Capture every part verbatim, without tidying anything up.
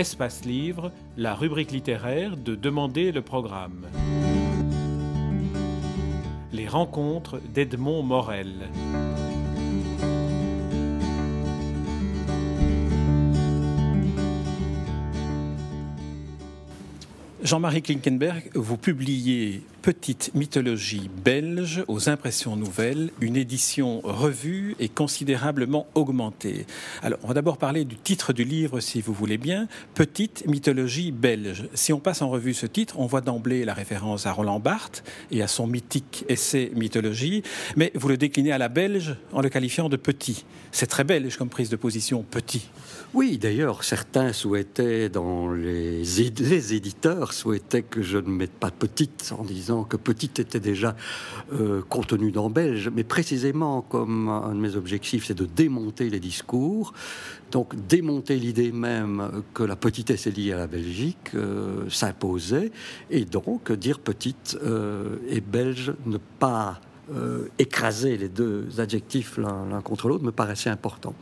Espace Livre, la rubrique littéraire de Demander le programme. Les rencontres d'Edmond Morel. Jean-Marie Klinkenberg, vous publiez Petite mythologie belge aux impressions nouvelles, une édition revue et considérablement augmentée. Alors, on va d'abord parler du titre du livre, si vous voulez bien, Petite mythologie belge. Si on passe en revue ce titre, on voit d'emblée la référence à Roland Barthes et à son mythique essai Mythologie, mais vous le déclinez à la belge en le qualifiant de petit. C'est très belge comme prise de position, petit. Oui, d'ailleurs, certains souhaitaient, dans les, les éditeurs, souhaitaient que je ne mette pas petite en disant que petite était déjà euh, contenu dans Belge, mais précisément comme un de mes objectifs, c'est de démonter les discours, donc démonter l'idée même que la petitesse est liée à la Belgique, euh, s'imposait, et donc dire petite euh, et belge, ne pas Euh, écraser les deux adjectifs l'un, l'un contre l'autre me paraissait important.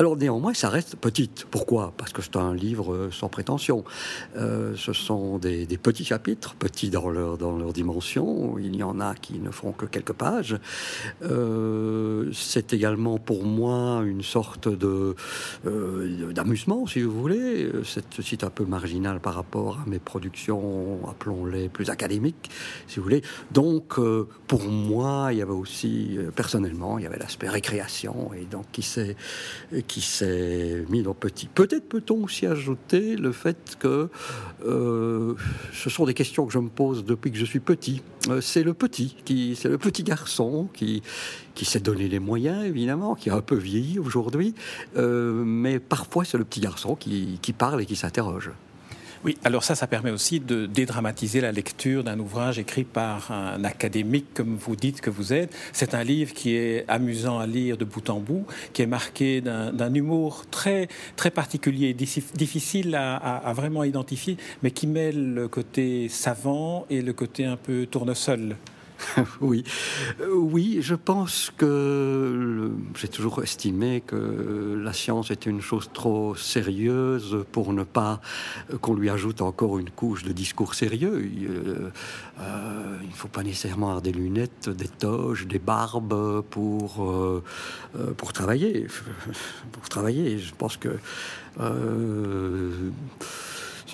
Alors néanmoins, ça reste petite. Pourquoi ? Parce que c'est un livre sans prétention. Euh, ce sont des, des petits chapitres, petits dans leur, dans leur dimension. Il y en a qui ne font que quelques pages. Euh, c'est également pour moi une sorte de, euh, d'amusement, si vous voulez. C'est, c'est un peu marginal par rapport à mes productions, appelons-les plus académiques, si vous voulez. Donc, euh, pour moi, il y avait aussi, personnellement, il y avait l'aspect récréation, et donc qui s'est, qui s'est mis dans petit. Peut-être peut-on aussi ajouter le fait que euh, ce sont des questions que je me pose depuis que je suis petit. Euh, c'est le petit, qui, c'est le petit garçon qui, qui s'est donné les moyens, évidemment, qui a un peu vieilli aujourd'hui, euh, mais parfois c'est le petit garçon qui, qui parle et qui s'interroge. Oui, alors ça, ça permet aussi de dédramatiser la lecture d'un ouvrage écrit par un académique, comme vous dites que vous êtes. C'est un livre qui est amusant à lire de bout en bout, qui est marqué d'un, d'un humour très, très particulier, difficile à, à, à vraiment identifier, mais qui mêle le côté savant et le côté un peu tournesol. Oui, oui, je pense que le, j'ai toujours estimé que la science était une chose trop sérieuse pour ne pas qu'on lui ajoute encore une couche de discours sérieux. Euh, euh, il ne faut pas nécessairement avoir des lunettes, des toges, des barbes pour, euh, pour travailler. Pour travailler, je pense que... Euh,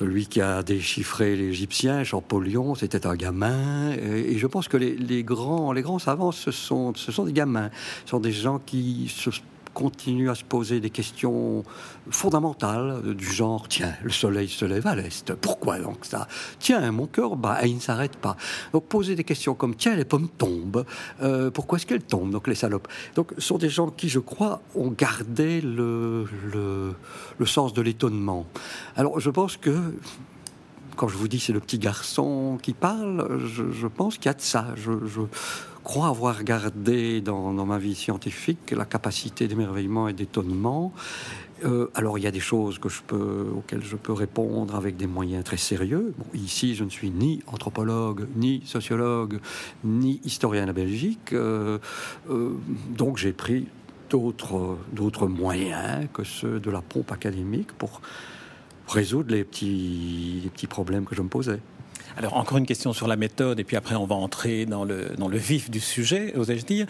Celui qui a déchiffré l'Égyptien, Champollion, c'était un gamin. Et je pense que les, les, grands, les grands savants, ce sont, ce sont des gamins. Ce sont des gens qui se, continuent à se poser des questions fondamentales du genre « Tiens, le soleil se lève à l'est. Pourquoi donc ça ? Tiens, mon cœur, bah, il ne s'arrête pas. » Donc poser des questions comme « Tiens, les pommes tombent. Euh, pourquoi est-ce qu'elles tombent, donc les salopes ?» Donc ce sont des gens qui, je crois, ont gardé le, le, le sens de l'étonnement. Alors je pense que... Quand je vous dis c'est le petit garçon qui parle, je, je pense qu'il y a de ça. Je, je crois avoir gardé dans, dans ma vie scientifique la capacité d'émerveillement et d'étonnement. Euh, alors il y a des choses que je peux, auxquelles je peux répondre avec des moyens très sérieux. Bon, ici, je ne suis ni anthropologue, ni sociologue, ni historien de Belgique. Euh, euh, donc j'ai pris d'autres, d'autres moyens que ceux de la pompe académique pour... résoudre les petits, les petits problèmes que je me posais. Alors, encore une question sur la méthode, et puis après, on va entrer dans le, dans le vif du sujet, osais-je dire.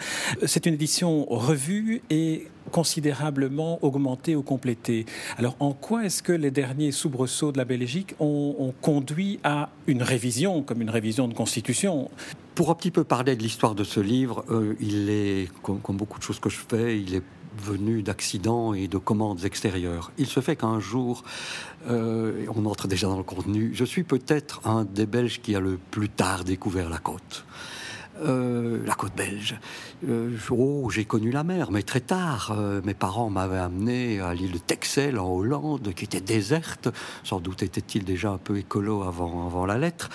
C'est une édition revue et considérablement augmentée ou complétée. Alors, en quoi est-ce que les derniers soubresauts de la Belgique ont, ont conduit à une révision, comme une révision de constitution ? Pour un petit peu parler de l'histoire de ce livre, euh, il est, comme, comme beaucoup de choses que je fais, il est venu d'accidents et de commandes extérieures. Il se fait qu'un jour, euh, on entre déjà dans le contenu, je suis peut-être un des Belges qui a le plus tard découvert la côte. Euh, la côte belge. Euh, oh, j'ai connu la mer, mais très tard. Euh, mes parents m'avaient amené à l'île de Texel, en Hollande, qui était déserte. Sans doute était-il déjà un peu écolo avant, avant la lettre.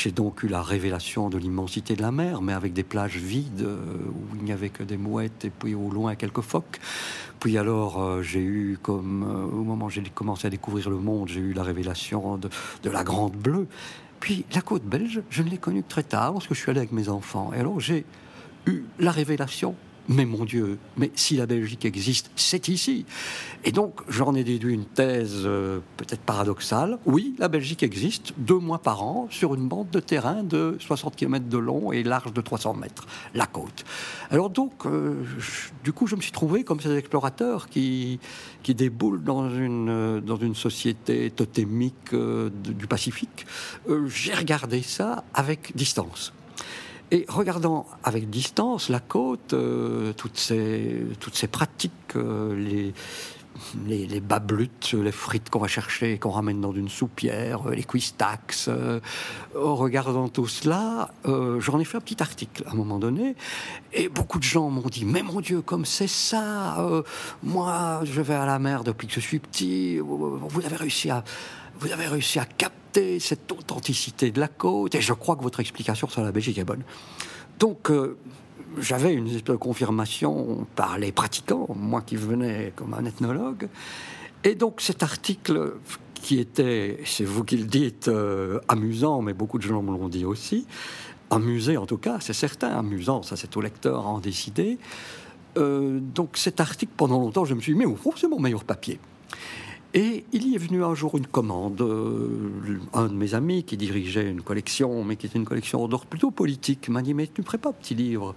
J'ai donc eu la révélation de l'immensité de la mer, mais avec des plages vides, euh, où il n'y avait que des mouettes, et puis au loin quelques phoques. Puis alors, euh, j'ai eu, comme euh, au moment où j'ai commencé à découvrir le monde, j'ai eu la révélation de, de la Grande Bleue. Puis la côte belge, je ne l'ai connue que très tard, lorsque je suis allé avec mes enfants. Et alors j'ai eu la révélation mais mon Dieu, mais si la Belgique existe, c'est ici. Et donc, j'en ai déduit une thèse euh, peut-être paradoxale. Oui, la Belgique existe deux mois par an sur une bande de terrain de soixante kilomètres de long et large de trois cents mètres, la côte. Alors donc, euh, je, du coup, je me suis trouvé comme ces explorateurs qui, qui déboulent dans une, euh, dans une société totémique euh, du Pacifique. Euh, j'ai regardé ça avec distance. Et regardant avec distance la côte, euh, toutes ces, toutes ces pratiques, euh, les, les, les babluttes, les frites qu'on va chercher et qu'on ramène dans une soupière, les cuistax, euh, en regardant tout cela, euh, j'en ai fait un petit article à un moment donné, et beaucoup de gens m'ont dit « Mais mon Dieu, comme c'est ça, euh, moi je vais à la mer depuis que je suis petit, vous avez réussi à... » Vous avez réussi à capter cette authenticité de la côte, et je crois que votre explication sur la Belgique est bonne. Donc, euh, j'avais une espèce de confirmation par les pratiquants, moi qui venais comme un ethnologue. Et donc, cet article qui était, c'est vous qui le dites, euh, amusant, mais beaucoup de gens me l'ont dit aussi, amusé en tout cas, c'est certain, amusant, ça c'est au lecteur à en décider. Euh, donc, cet article, pendant longtemps, je me suis dit, mais au fond, c'est mon meilleur papier. Et il y est venu un jour une commande, euh, un de mes amis qui dirigeait une collection, mais qui était une collection d'ordre plutôt politique, m'a dit « Mais tu ne ferais pas un petit livre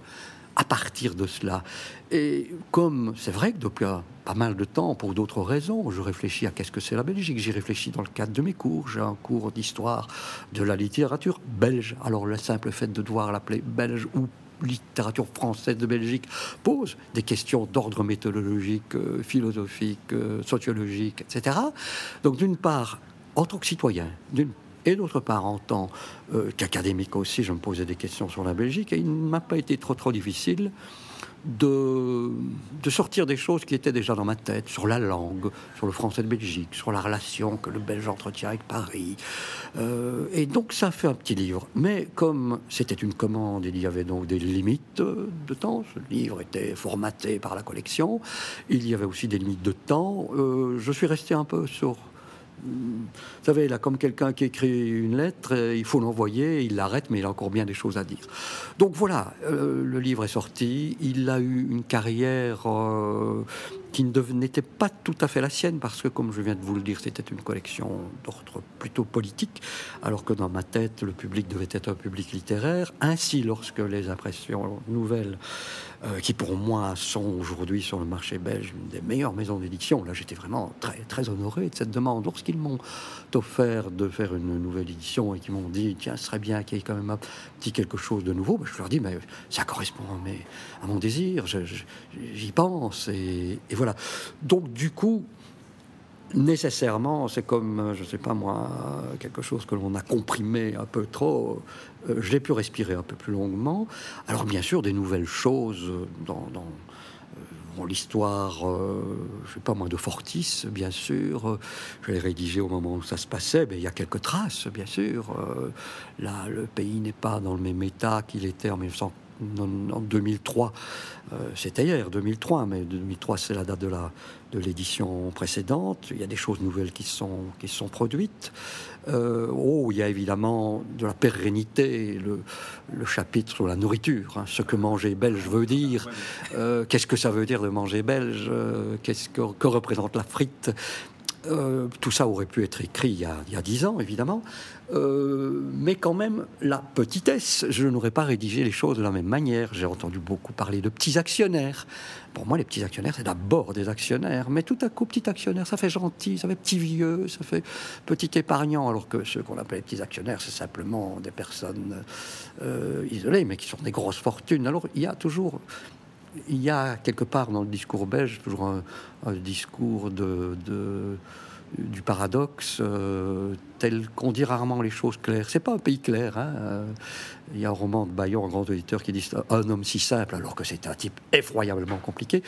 à partir de cela ?» Et comme c'est vrai que depuis un, pas mal de temps, pour d'autres raisons, je réfléchis à qu'est-ce que c'est la Belgique, j'y réfléchis dans le cadre de mes cours, j'ai un cours d'histoire de la littérature belge, alors le simple fait de devoir l'appeler belge ou littérature française de Belgique pose des questions d'ordre méthodologique, euh, philosophique, euh, sociologique, et cetera. Donc d'une part, en tant que citoyen, d'une, et d'autre part, en tant euh, qu'académique aussi, je me posais des questions sur la Belgique, et il ne m'a pas été trop trop difficile de, de sortir des choses qui étaient déjà dans ma tête, sur la langue, sur le français de Belgique, sur la relation que le Belge entretient avec Paris. Euh, et donc ça fait un petit livre. Mais comme c'était une commande, il y avait donc des limites de temps. Ce livre était formaté par la collection. Il y avait aussi des limites de temps. Euh, je suis resté un peu sur... Vous savez, là, comme quelqu'un qui écrit une lettre, il faut l'envoyer, il l'arrête, mais il a encore bien des choses à dire. Donc voilà, euh, le livre est sorti, il a eu une carrière euh, qui ne devenait, n'était pas tout à fait la sienne, parce que, comme je viens de vous le dire, c'était une collection d'ordre plutôt politique, alors que dans ma tête, le public devait être un public littéraire. Ainsi, lorsque les impressions nouvelles, euh, qui pour moi sont aujourd'hui sur le marché belge une des meilleures maisons d'édition, là, j'étais vraiment très, très honoré de cette demande. Lorsqu'ils m'ont offert de faire une nouvelle édition et qu'ils m'ont dit « Tiens, ce serait bien qu'il y ait quand même un petit quelque chose de nouveau », ben, je leur dis « Mais ça correspond à, mes, à mon désir, je, je, j'y pense ». Et, et voilà. Donc, du coup, nécessairement, c'est comme, je ne sais pas moi, quelque chose que l'on a comprimé un peu trop, euh, je l'ai pu respirer un peu plus longuement. Alors, bien sûr, des nouvelles choses dans... dans l'histoire, euh, je ne sais pas moi, de Fortis, bien sûr. Je l'ai rédigé au moment où ça se passait, mais il y a quelques traces, bien sûr. Euh, là, le pays n'est pas dans le même état qu'il était en mille neuf cents, en deux mille trois. Euh, c'était hier, deux mille trois, mais deux mille trois, c'est la date de, la, de l'édition précédente. Il y a des choses nouvelles qui sont, qui sont produites. Euh, oh, il y a évidemment de la pérennité, le, le chapitre sur la nourriture, hein, ce que manger belge veut dire, euh, qu'est-ce que ça veut dire de manger belge, euh, qu'est-ce que, que représente la frite. Euh, tout ça aurait pu être écrit il y a, il y a dix ans, évidemment. Euh, mais quand même, la petitesse, je n'aurais pas rédigé les choses de la même manière. J'ai entendu beaucoup parler de petits actionnaires. Pour moi, les petits actionnaires, c'est d'abord des actionnaires. Mais tout à coup, petit actionnaire, ça fait gentil, ça fait petit vieux, ça fait petit épargnant. Alors que ceux qu'on appelle les petits actionnaires, c'est simplement des personnes euh, isolées, mais qui sont des grosses fortunes. Alors, il y a toujours... Il y a quelque part dans le discours belge toujours un, un discours de, de, du paradoxe euh, tel qu'on dit rarement les choses claires. C'est pas un pays clair. Hein. Il y a un roman de Bayon, un grand auditeur, qui dit « Un homme si simple » alors que c'est un type effroyablement compliqué.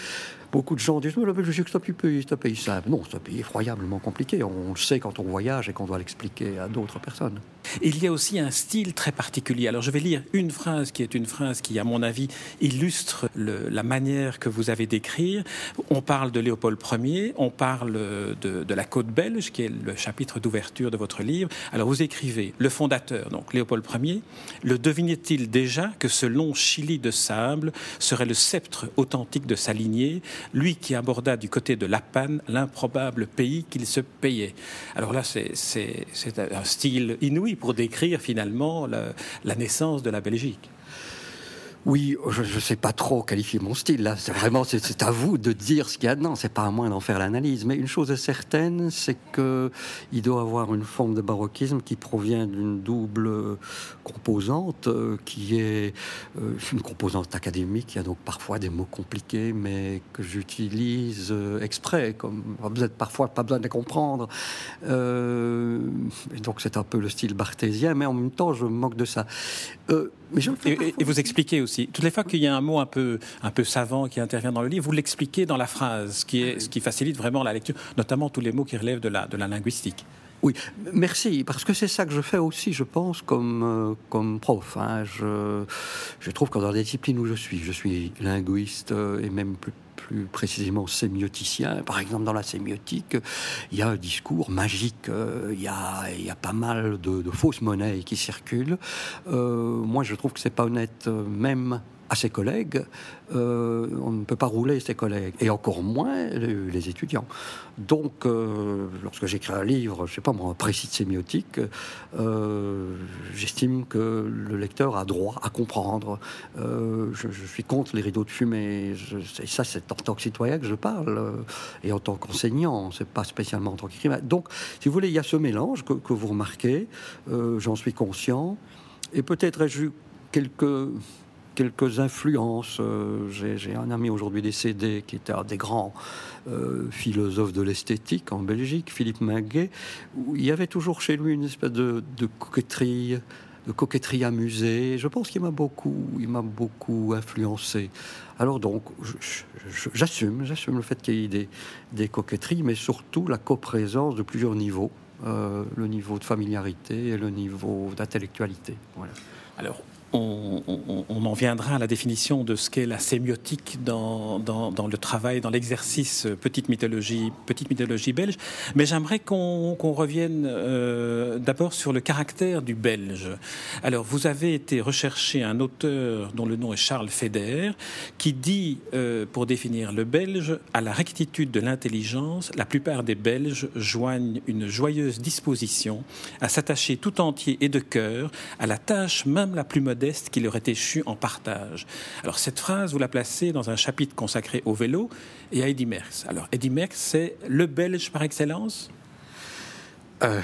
Beaucoup de gens disent « Mais la Belgique, c'est un pays simple. » Non, c'est un pays effroyablement compliqué. On le sait quand on voyage et qu'on doit l'expliquer à d'autres personnes. Il y a aussi un style très particulier. Alors je vais lire une phrase qui est une phrase qui, à mon avis, illustre le, la manière que vous avez d'écrire. On parle de Léopold Ier, on parle de, de la côte belge, qui est le chapitre d'ouverture de votre votre livre. Alors, vous écrivez, le fondateur, donc Léopold Ier, le devinait-il déjà que ce long Chili de sable serait le sceptre authentique de sa lignée, lui qui aborda du côté de Lapan l'improbable pays qu'il se payait. Alors là, c'est, c'est, c'est un style inouï pour décrire finalement la, la naissance de la Belgique. Oui, je ne sais pas trop qualifier mon style, là. C'est vraiment, c'est, c'est à vous de dire ce qu'il y a dedans. C'est pas à moi d'en faire l'analyse. Mais une chose est certaine, c'est qu'il doit avoir une forme de baroquisme qui provient d'une double composante, euh, qui est euh, une composante académique. Il y a donc parfois des mots compliqués, mais que j'utilise euh, exprès, comme vous êtes parfois pas besoin de les comprendre. Euh, donc c'est un peu le style barthésien, mais en même temps, je me moque de ça. Euh, mais je et, et, et vous expliquez aussi. Aussi. Toutes les fois qu'il y a un mot un peu, un peu savant qui intervient dans le livre, vous l'expliquez dans la phrase, ce qui, est, ce qui facilite vraiment la lecture, notamment tous les mots qui relèvent de la, de la linguistique. Oui, merci, parce que c'est ça que je fais aussi, je pense, comme, euh, comme prof. Hein. Je, je trouve que dans la discipline où je suis, je suis linguiste euh, et même plus, plus précisément sémioticien. Par exemple, dans la sémiotique, il y a un discours magique, euh, il, y a, il y a pas mal de, de fausses monnaies qui circulent. Euh, moi, je trouve que c'est pas honnête, euh, même à ses collègues, euh, on ne peut pas rouler ses collègues, et encore moins les, les étudiants. Donc, euh, lorsque j'écris un livre, je ne sais pas moi, un précis de sémiotique, euh, j'estime que le lecteur a droit à comprendre. Euh, je, je suis contre les rideaux de fumée, je, et ça c'est en tant que citoyen que je parle, euh, et en tant qu'enseignant, c'est pas spécialement en tant qu'écrivain. Donc, si vous voulez, il y a ce mélange que, que vous remarquez, euh, j'en suis conscient, et peut-être ai-je eu quelques... quelques influences. Euh, j'ai, j'ai un ami aujourd'hui décédé qui était un des grands euh, philosophes de l'esthétique en Belgique, Philippe Minguet, où il y avait toujours chez lui une espèce de, de coquetterie, de coquetterie amusée. Je pense qu'il m'a beaucoup, il m'a beaucoup influencé. Alors donc, je, je, j'assume, j'assume le fait qu'il y ait des, des coquetteries, mais surtout la coprésence de plusieurs niveaux, euh, le niveau de familiarité et le niveau d'intellectualité. Voilà. Alors. On, on, on en viendra à la définition de ce qu'est la sémiotique dans, dans, dans le travail, dans l'exercice Petite mythologie, petite mythologie belge. Mais j'aimerais qu'on, qu'on revienne euh, d'abord sur le caractère du belge. Alors, vous avez été rechercher un auteur dont le nom est Charles Féder, qui dit, euh, pour définir le belge, à la rectitude de l'intelligence, la plupart des Belges joignent une joyeuse disposition à s'attacher tout entier et de cœur à la tâche même la plus moderne qui leur est échu en partage. Alors cette phrase, vous la placez dans un chapitre consacré au vélo et à Eddy Merckx. Alors Eddy Merckx, c'est le Belge par excellence ? Euh,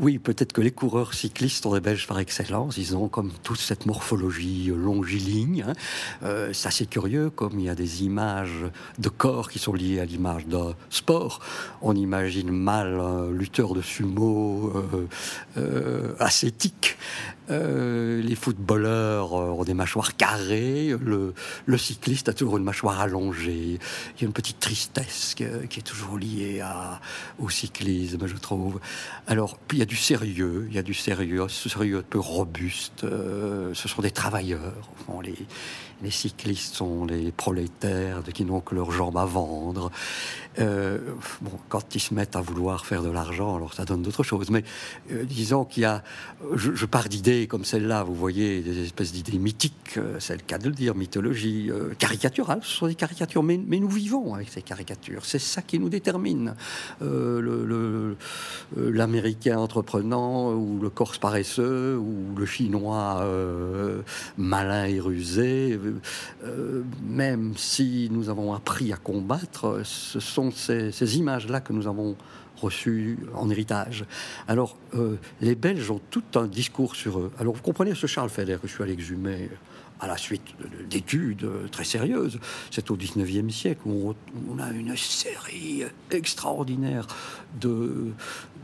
oui, peut-être que les coureurs cyclistes sont des Belges par excellence. Ils ont comme toute cette morphologie longiligne. Hein. Euh, c'est assez curieux, comme il y a des images de corps qui sont liées à l'image d'un sport. On imagine mal un lutteur de sumo euh, euh, ascétique. Euh, les footballeurs ont des mâchoires carrées. Le, le cycliste a toujours une mâchoire allongée. Il y a une petite tristesse qui est toujours liée à, au cyclisme, je Je trouve. Alors, il y a du sérieux, il y a du sérieux, ce sérieux un peu robuste. Euh, ce sont des travailleurs. Bon, les, les cyclistes sont les prolétaires qui n'ont que leurs jambes à vendre. Euh, bon, quand ils se mettent à vouloir faire de l'argent, alors ça donne d'autres choses. Mais euh, disons qu'il y a, je, je pars d'idées comme celle-là, vous voyez, des espèces d'idées mythiques, euh, c'est le cas de le dire, mythologie, euh, caricaturale. Ce sont des caricatures, mais, mais nous vivons avec ces caricatures. C'est ça qui nous détermine. Euh, le, le l'américain entreprenant ou le corse paresseux ou le chinois euh, malin et rusé, euh, même si nous avons appris à combattre, ce sont ces, ces images-là que nous avons reçues en héritage. Alors, euh, les Belges ont tout un discours sur eux. Alors, vous comprenez ce Charles Féder que je suis allé exhumer à la suite d'études très sérieuses. C'est au dix-neuvième siècle où on a une série extraordinaire de,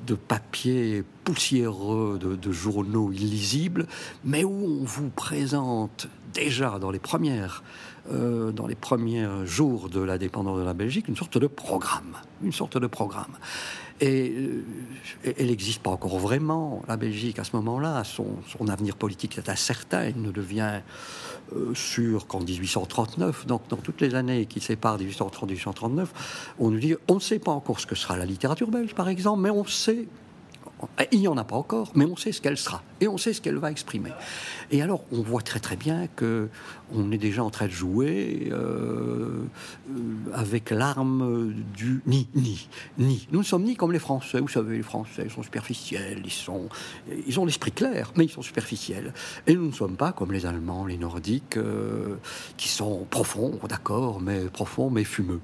de papiers poussiéreux, de, de journaux illisibles, mais où on vous présente déjà dans les premières Euh, dans les premiers jours de la dépendance de la Belgique, une sorte de programme. Une sorte de programme. Et euh, elle n'existe pas encore vraiment, la Belgique, à ce moment-là. Son, son avenir politique est incertain. Il ne devient euh, sûr qu'en dix-huit cent trente-neuf. Donc, dans toutes les années qui séparent dix-huit cent trente et dix-huit cent trente-neuf, on nous dit on ne sait pas encore ce que sera la littérature belge, par exemple, mais on sait Il n'y en a pas encore, mais on sait ce qu'elle sera et on sait ce qu'elle va exprimer. Et alors, on voit très très bien que on est déjà en train de jouer euh, avec l'arme du ni, ni, ni. Nous ne sommes ni comme les Français. Vous savez, les Français sont superficiels, ils sont, ils ont l'esprit clair, mais ils sont superficiels. Et nous ne sommes pas comme les Allemands, les Nordiques, euh, qui sont profonds, d'accord, mais profonds, mais fumeux.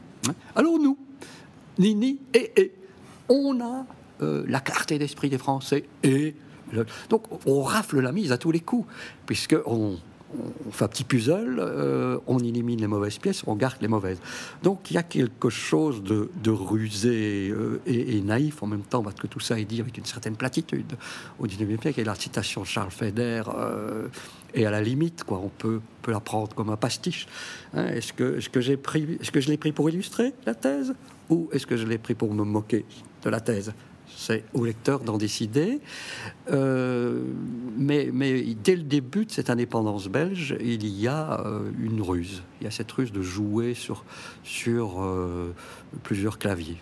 Alors nous, ni, ni, et, et, on a Euh, la clarté d'esprit des Français et le... donc on rafle la mise à tous les coups puisque on, on fait un petit puzzle, euh, on élimine les mauvaises pièces, on garde les mauvaises. Donc il y a quelque chose de, de rusé euh, et, et naïf en même temps, parce que tout ça est dit avec une certaine platitude au dix-neuvième siècle. Et la citation de Charles Féder euh, est à la limite, quoi. On peut, peut la prendre comme un pastiche. Hein, est-ce que est-ce que j'ai pris, est-ce que je l'ai pris pour illustrer la thèse ou est-ce que je l'ai pris pour me moquer de la thèse? C'est au lecteur d'en décider. Euh, mais, mais dès le début de cette indépendance belge, il y a euh, une ruse. Il y a cette ruse de jouer sur, sur euh, plusieurs claviers.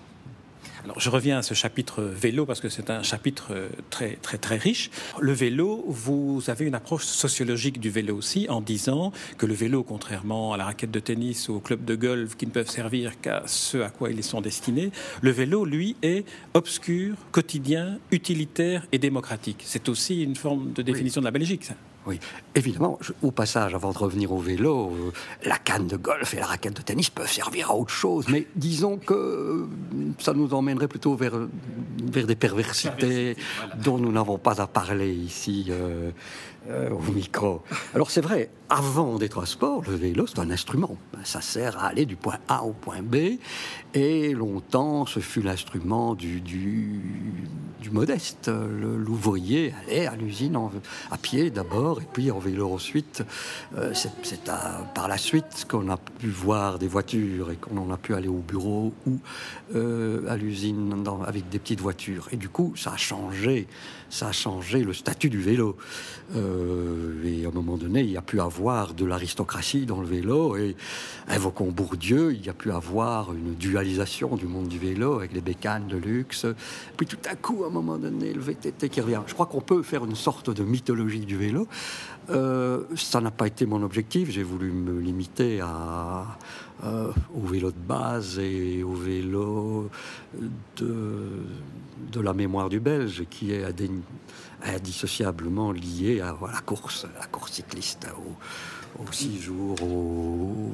Alors, je reviens à ce chapitre vélo, parce que c'est un chapitre très, très, très riche. Le vélo, vous avez une approche sociologique du vélo aussi, en disant que le vélo, contrairement à la raquette de tennis ou au club de golf, qui ne peuvent servir qu'à ce à quoi ils sont destinés, le vélo, lui, est obscur, quotidien, utilitaire et démocratique. C'est aussi une forme de définition, oui, de la Belgique, ça. Oui, évidemment, je, au passage, avant de revenir au vélo, euh, la canne de golf et la raquette de tennis peuvent servir à autre chose, mais disons que euh, ça nous emmènerait plutôt vers, vers des perversités, perversité, voilà, dont nous n'avons pas à parler ici euh, euh, au micro. Alors c'est vrai, avant des transports, le vélo, c'est un instrument. Ça sert à aller du point A au point B, et longtemps, ce fut l'instrument du, du, du modeste. Le, l'ouvrier allait à l'usine en, à pied d'abord, et puis en vélo ensuite. Euh, c'est c'est à, par la suite qu'on a pu voir des voitures et qu'on en a pu aller au bureau ou euh, à l'usine dans, avec des petites voitures. Et du coup, ça a changé, ça a changé le statut du vélo. Euh, et à un moment donné, il y a pu avoir de l'aristocratie dans le vélo, et invoquons Bourdieu, il y a pu avoir une dualisation du monde du vélo avec les bécanes de luxe. Puis tout à coup, à un moment donné, le V T T qui revient. Je crois qu'on peut faire une sorte de mythologie du vélo. Euh, ça n'a pas été mon objectif, j'ai voulu me limiter à, euh, au vélo de base et au vélo de, de la mémoire du Belge, qui est indissociablement lié à, à la course, à la course cycliste, aux, aux six jours, aux,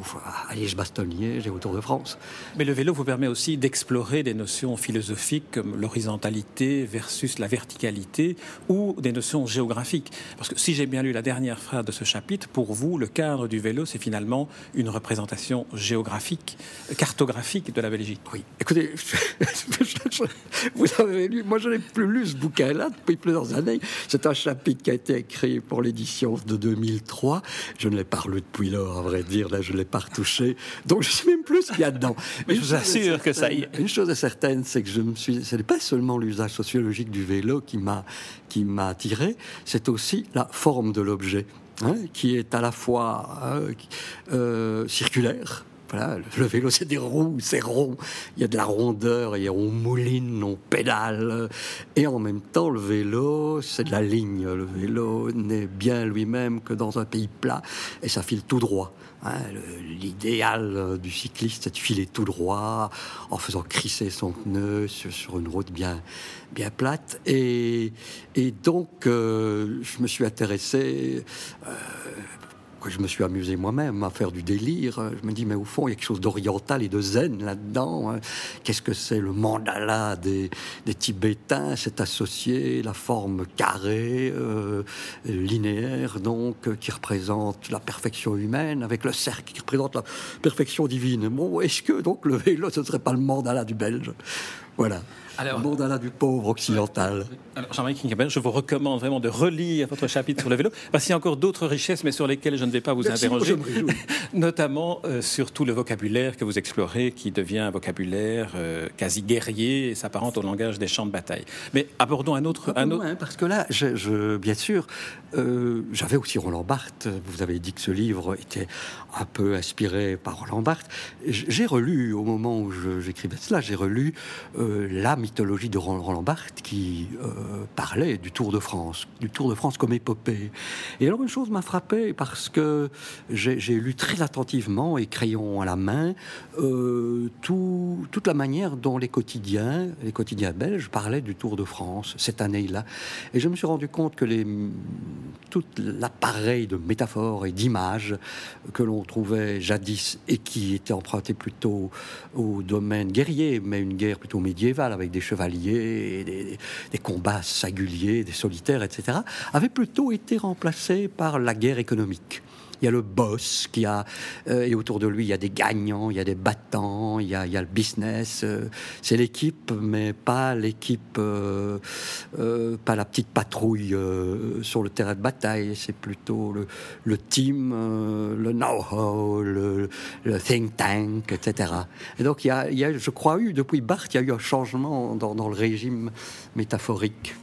à Liège-Bastogne-Liège et au Tour de France. Mais le vélo vous permet aussi d'explorer des notions philosophiques comme l'horizontalité versus la verticalité, ou des notions géographiques. Parce que si j'ai bien lu la dernière phrase de ce chapitre, pour vous, le cadre du vélo, c'est finalement une représentation géographique, cartographique de la Belgique. Oui, écoutez, vous avez lu, moi je n'ai plus lu ce bouquin-là depuis plusieurs années. C'est un chapitre qui a été écrit pour l'édition de deux mille trois. Je ne l'ai pas relu depuis lors, à vrai dire. Là, je ne l'ai pas retouché. Donc, je ne sais même plus ce qu'il y a dedans. Mais je vous assure que ça y est. Une chose est certaine, c'est que je me suis... ce n'est pas seulement l'usage sociologique du vélo qui m'a, qui m'a attiré, c'est aussi la forme de l'objet, hein, qui est à la fois euh, euh, circulaire. Voilà, le vélo, c'est des roues, c'est rond, il y a de la rondeur, et on mouline, on pédale, et en même temps, le vélo, c'est de la ligne. Le vélo n'est bien lui-même que dans un pays plat, et ça file tout droit. Hein, le, l'idéal du cycliste, c'est de filer tout droit, en faisant crisser son pneu sur, sur une route bien, bien plate. Et, et donc, euh, je me suis intéressé... Euh, Je me suis amusé moi-même à faire du délire. Je me dis, mais au fond, il y a quelque chose d'oriental et de zen là-dedans. Qu'est-ce que c'est le mandala des, des Tibétains? C'est associé la forme carrée, euh, linéaire, donc, qui représente la perfection humaine, avec le cercle qui représente la perfection divine. Bon, est-ce que donc le vélo, ce ne serait pas le mandala du Belge? Voilà. Alors, le mandala du pauvre occidental. Alors, Jean-Marie Klinkenberg, je vous recommande vraiment de relire votre chapitre sur le vélo, parce qu'il y a encore d'autres richesses, mais sur lesquelles je ne vais pas vous Merci interroger, notamment euh, sur tout le vocabulaire que vous explorez, qui devient un vocabulaire euh, quasi guerrier et s'apparente au langage des champs de bataille. Mais abordons un autre... Un autre... Hein, parce que là, je, je, bien sûr, euh, j'avais aussi Roland Barthes. Vous avez dit que ce livre était un peu inspiré par Roland Barthes. J'ai relu, au moment où je, j'écrivais cela, j'ai relu... Euh, euh, la mythologie de Roland Barthes qui euh, parlait du Tour de France, du Tour de France comme épopée. Et alors une chose m'a frappé parce que j'ai, j'ai lu très attentivement et crayon à la main euh, tout, toute la manière dont les quotidiens, les quotidiens belges parlaient du Tour de France cette année-là. Et je me suis rendu compte que les, tout l'appareil de métaphores et d'images que l'on trouvait jadis et qui était emprunté plutôt au domaine guerrier, mais une guerre plutôt médiévale avec des chevaliers, et des, des combats singuliers, des solitaires, et cetera, avait plutôt été remplacé par la guerre économique. Il y a le boss qui a, euh, et autour de lui, il y a des gagnants, il y a des battants, il y a, il y a le business. Euh, c'est l'équipe, mais pas l'équipe, euh, euh, pas la petite patrouille euh, sur le terrain de bataille. C'est plutôt le, le team, euh, le know-how, le, le think tank, et cetera. Et donc, il y a, il y a, je crois, eu, depuis Barthes, il y a eu un changement dans, dans le régime métaphorique.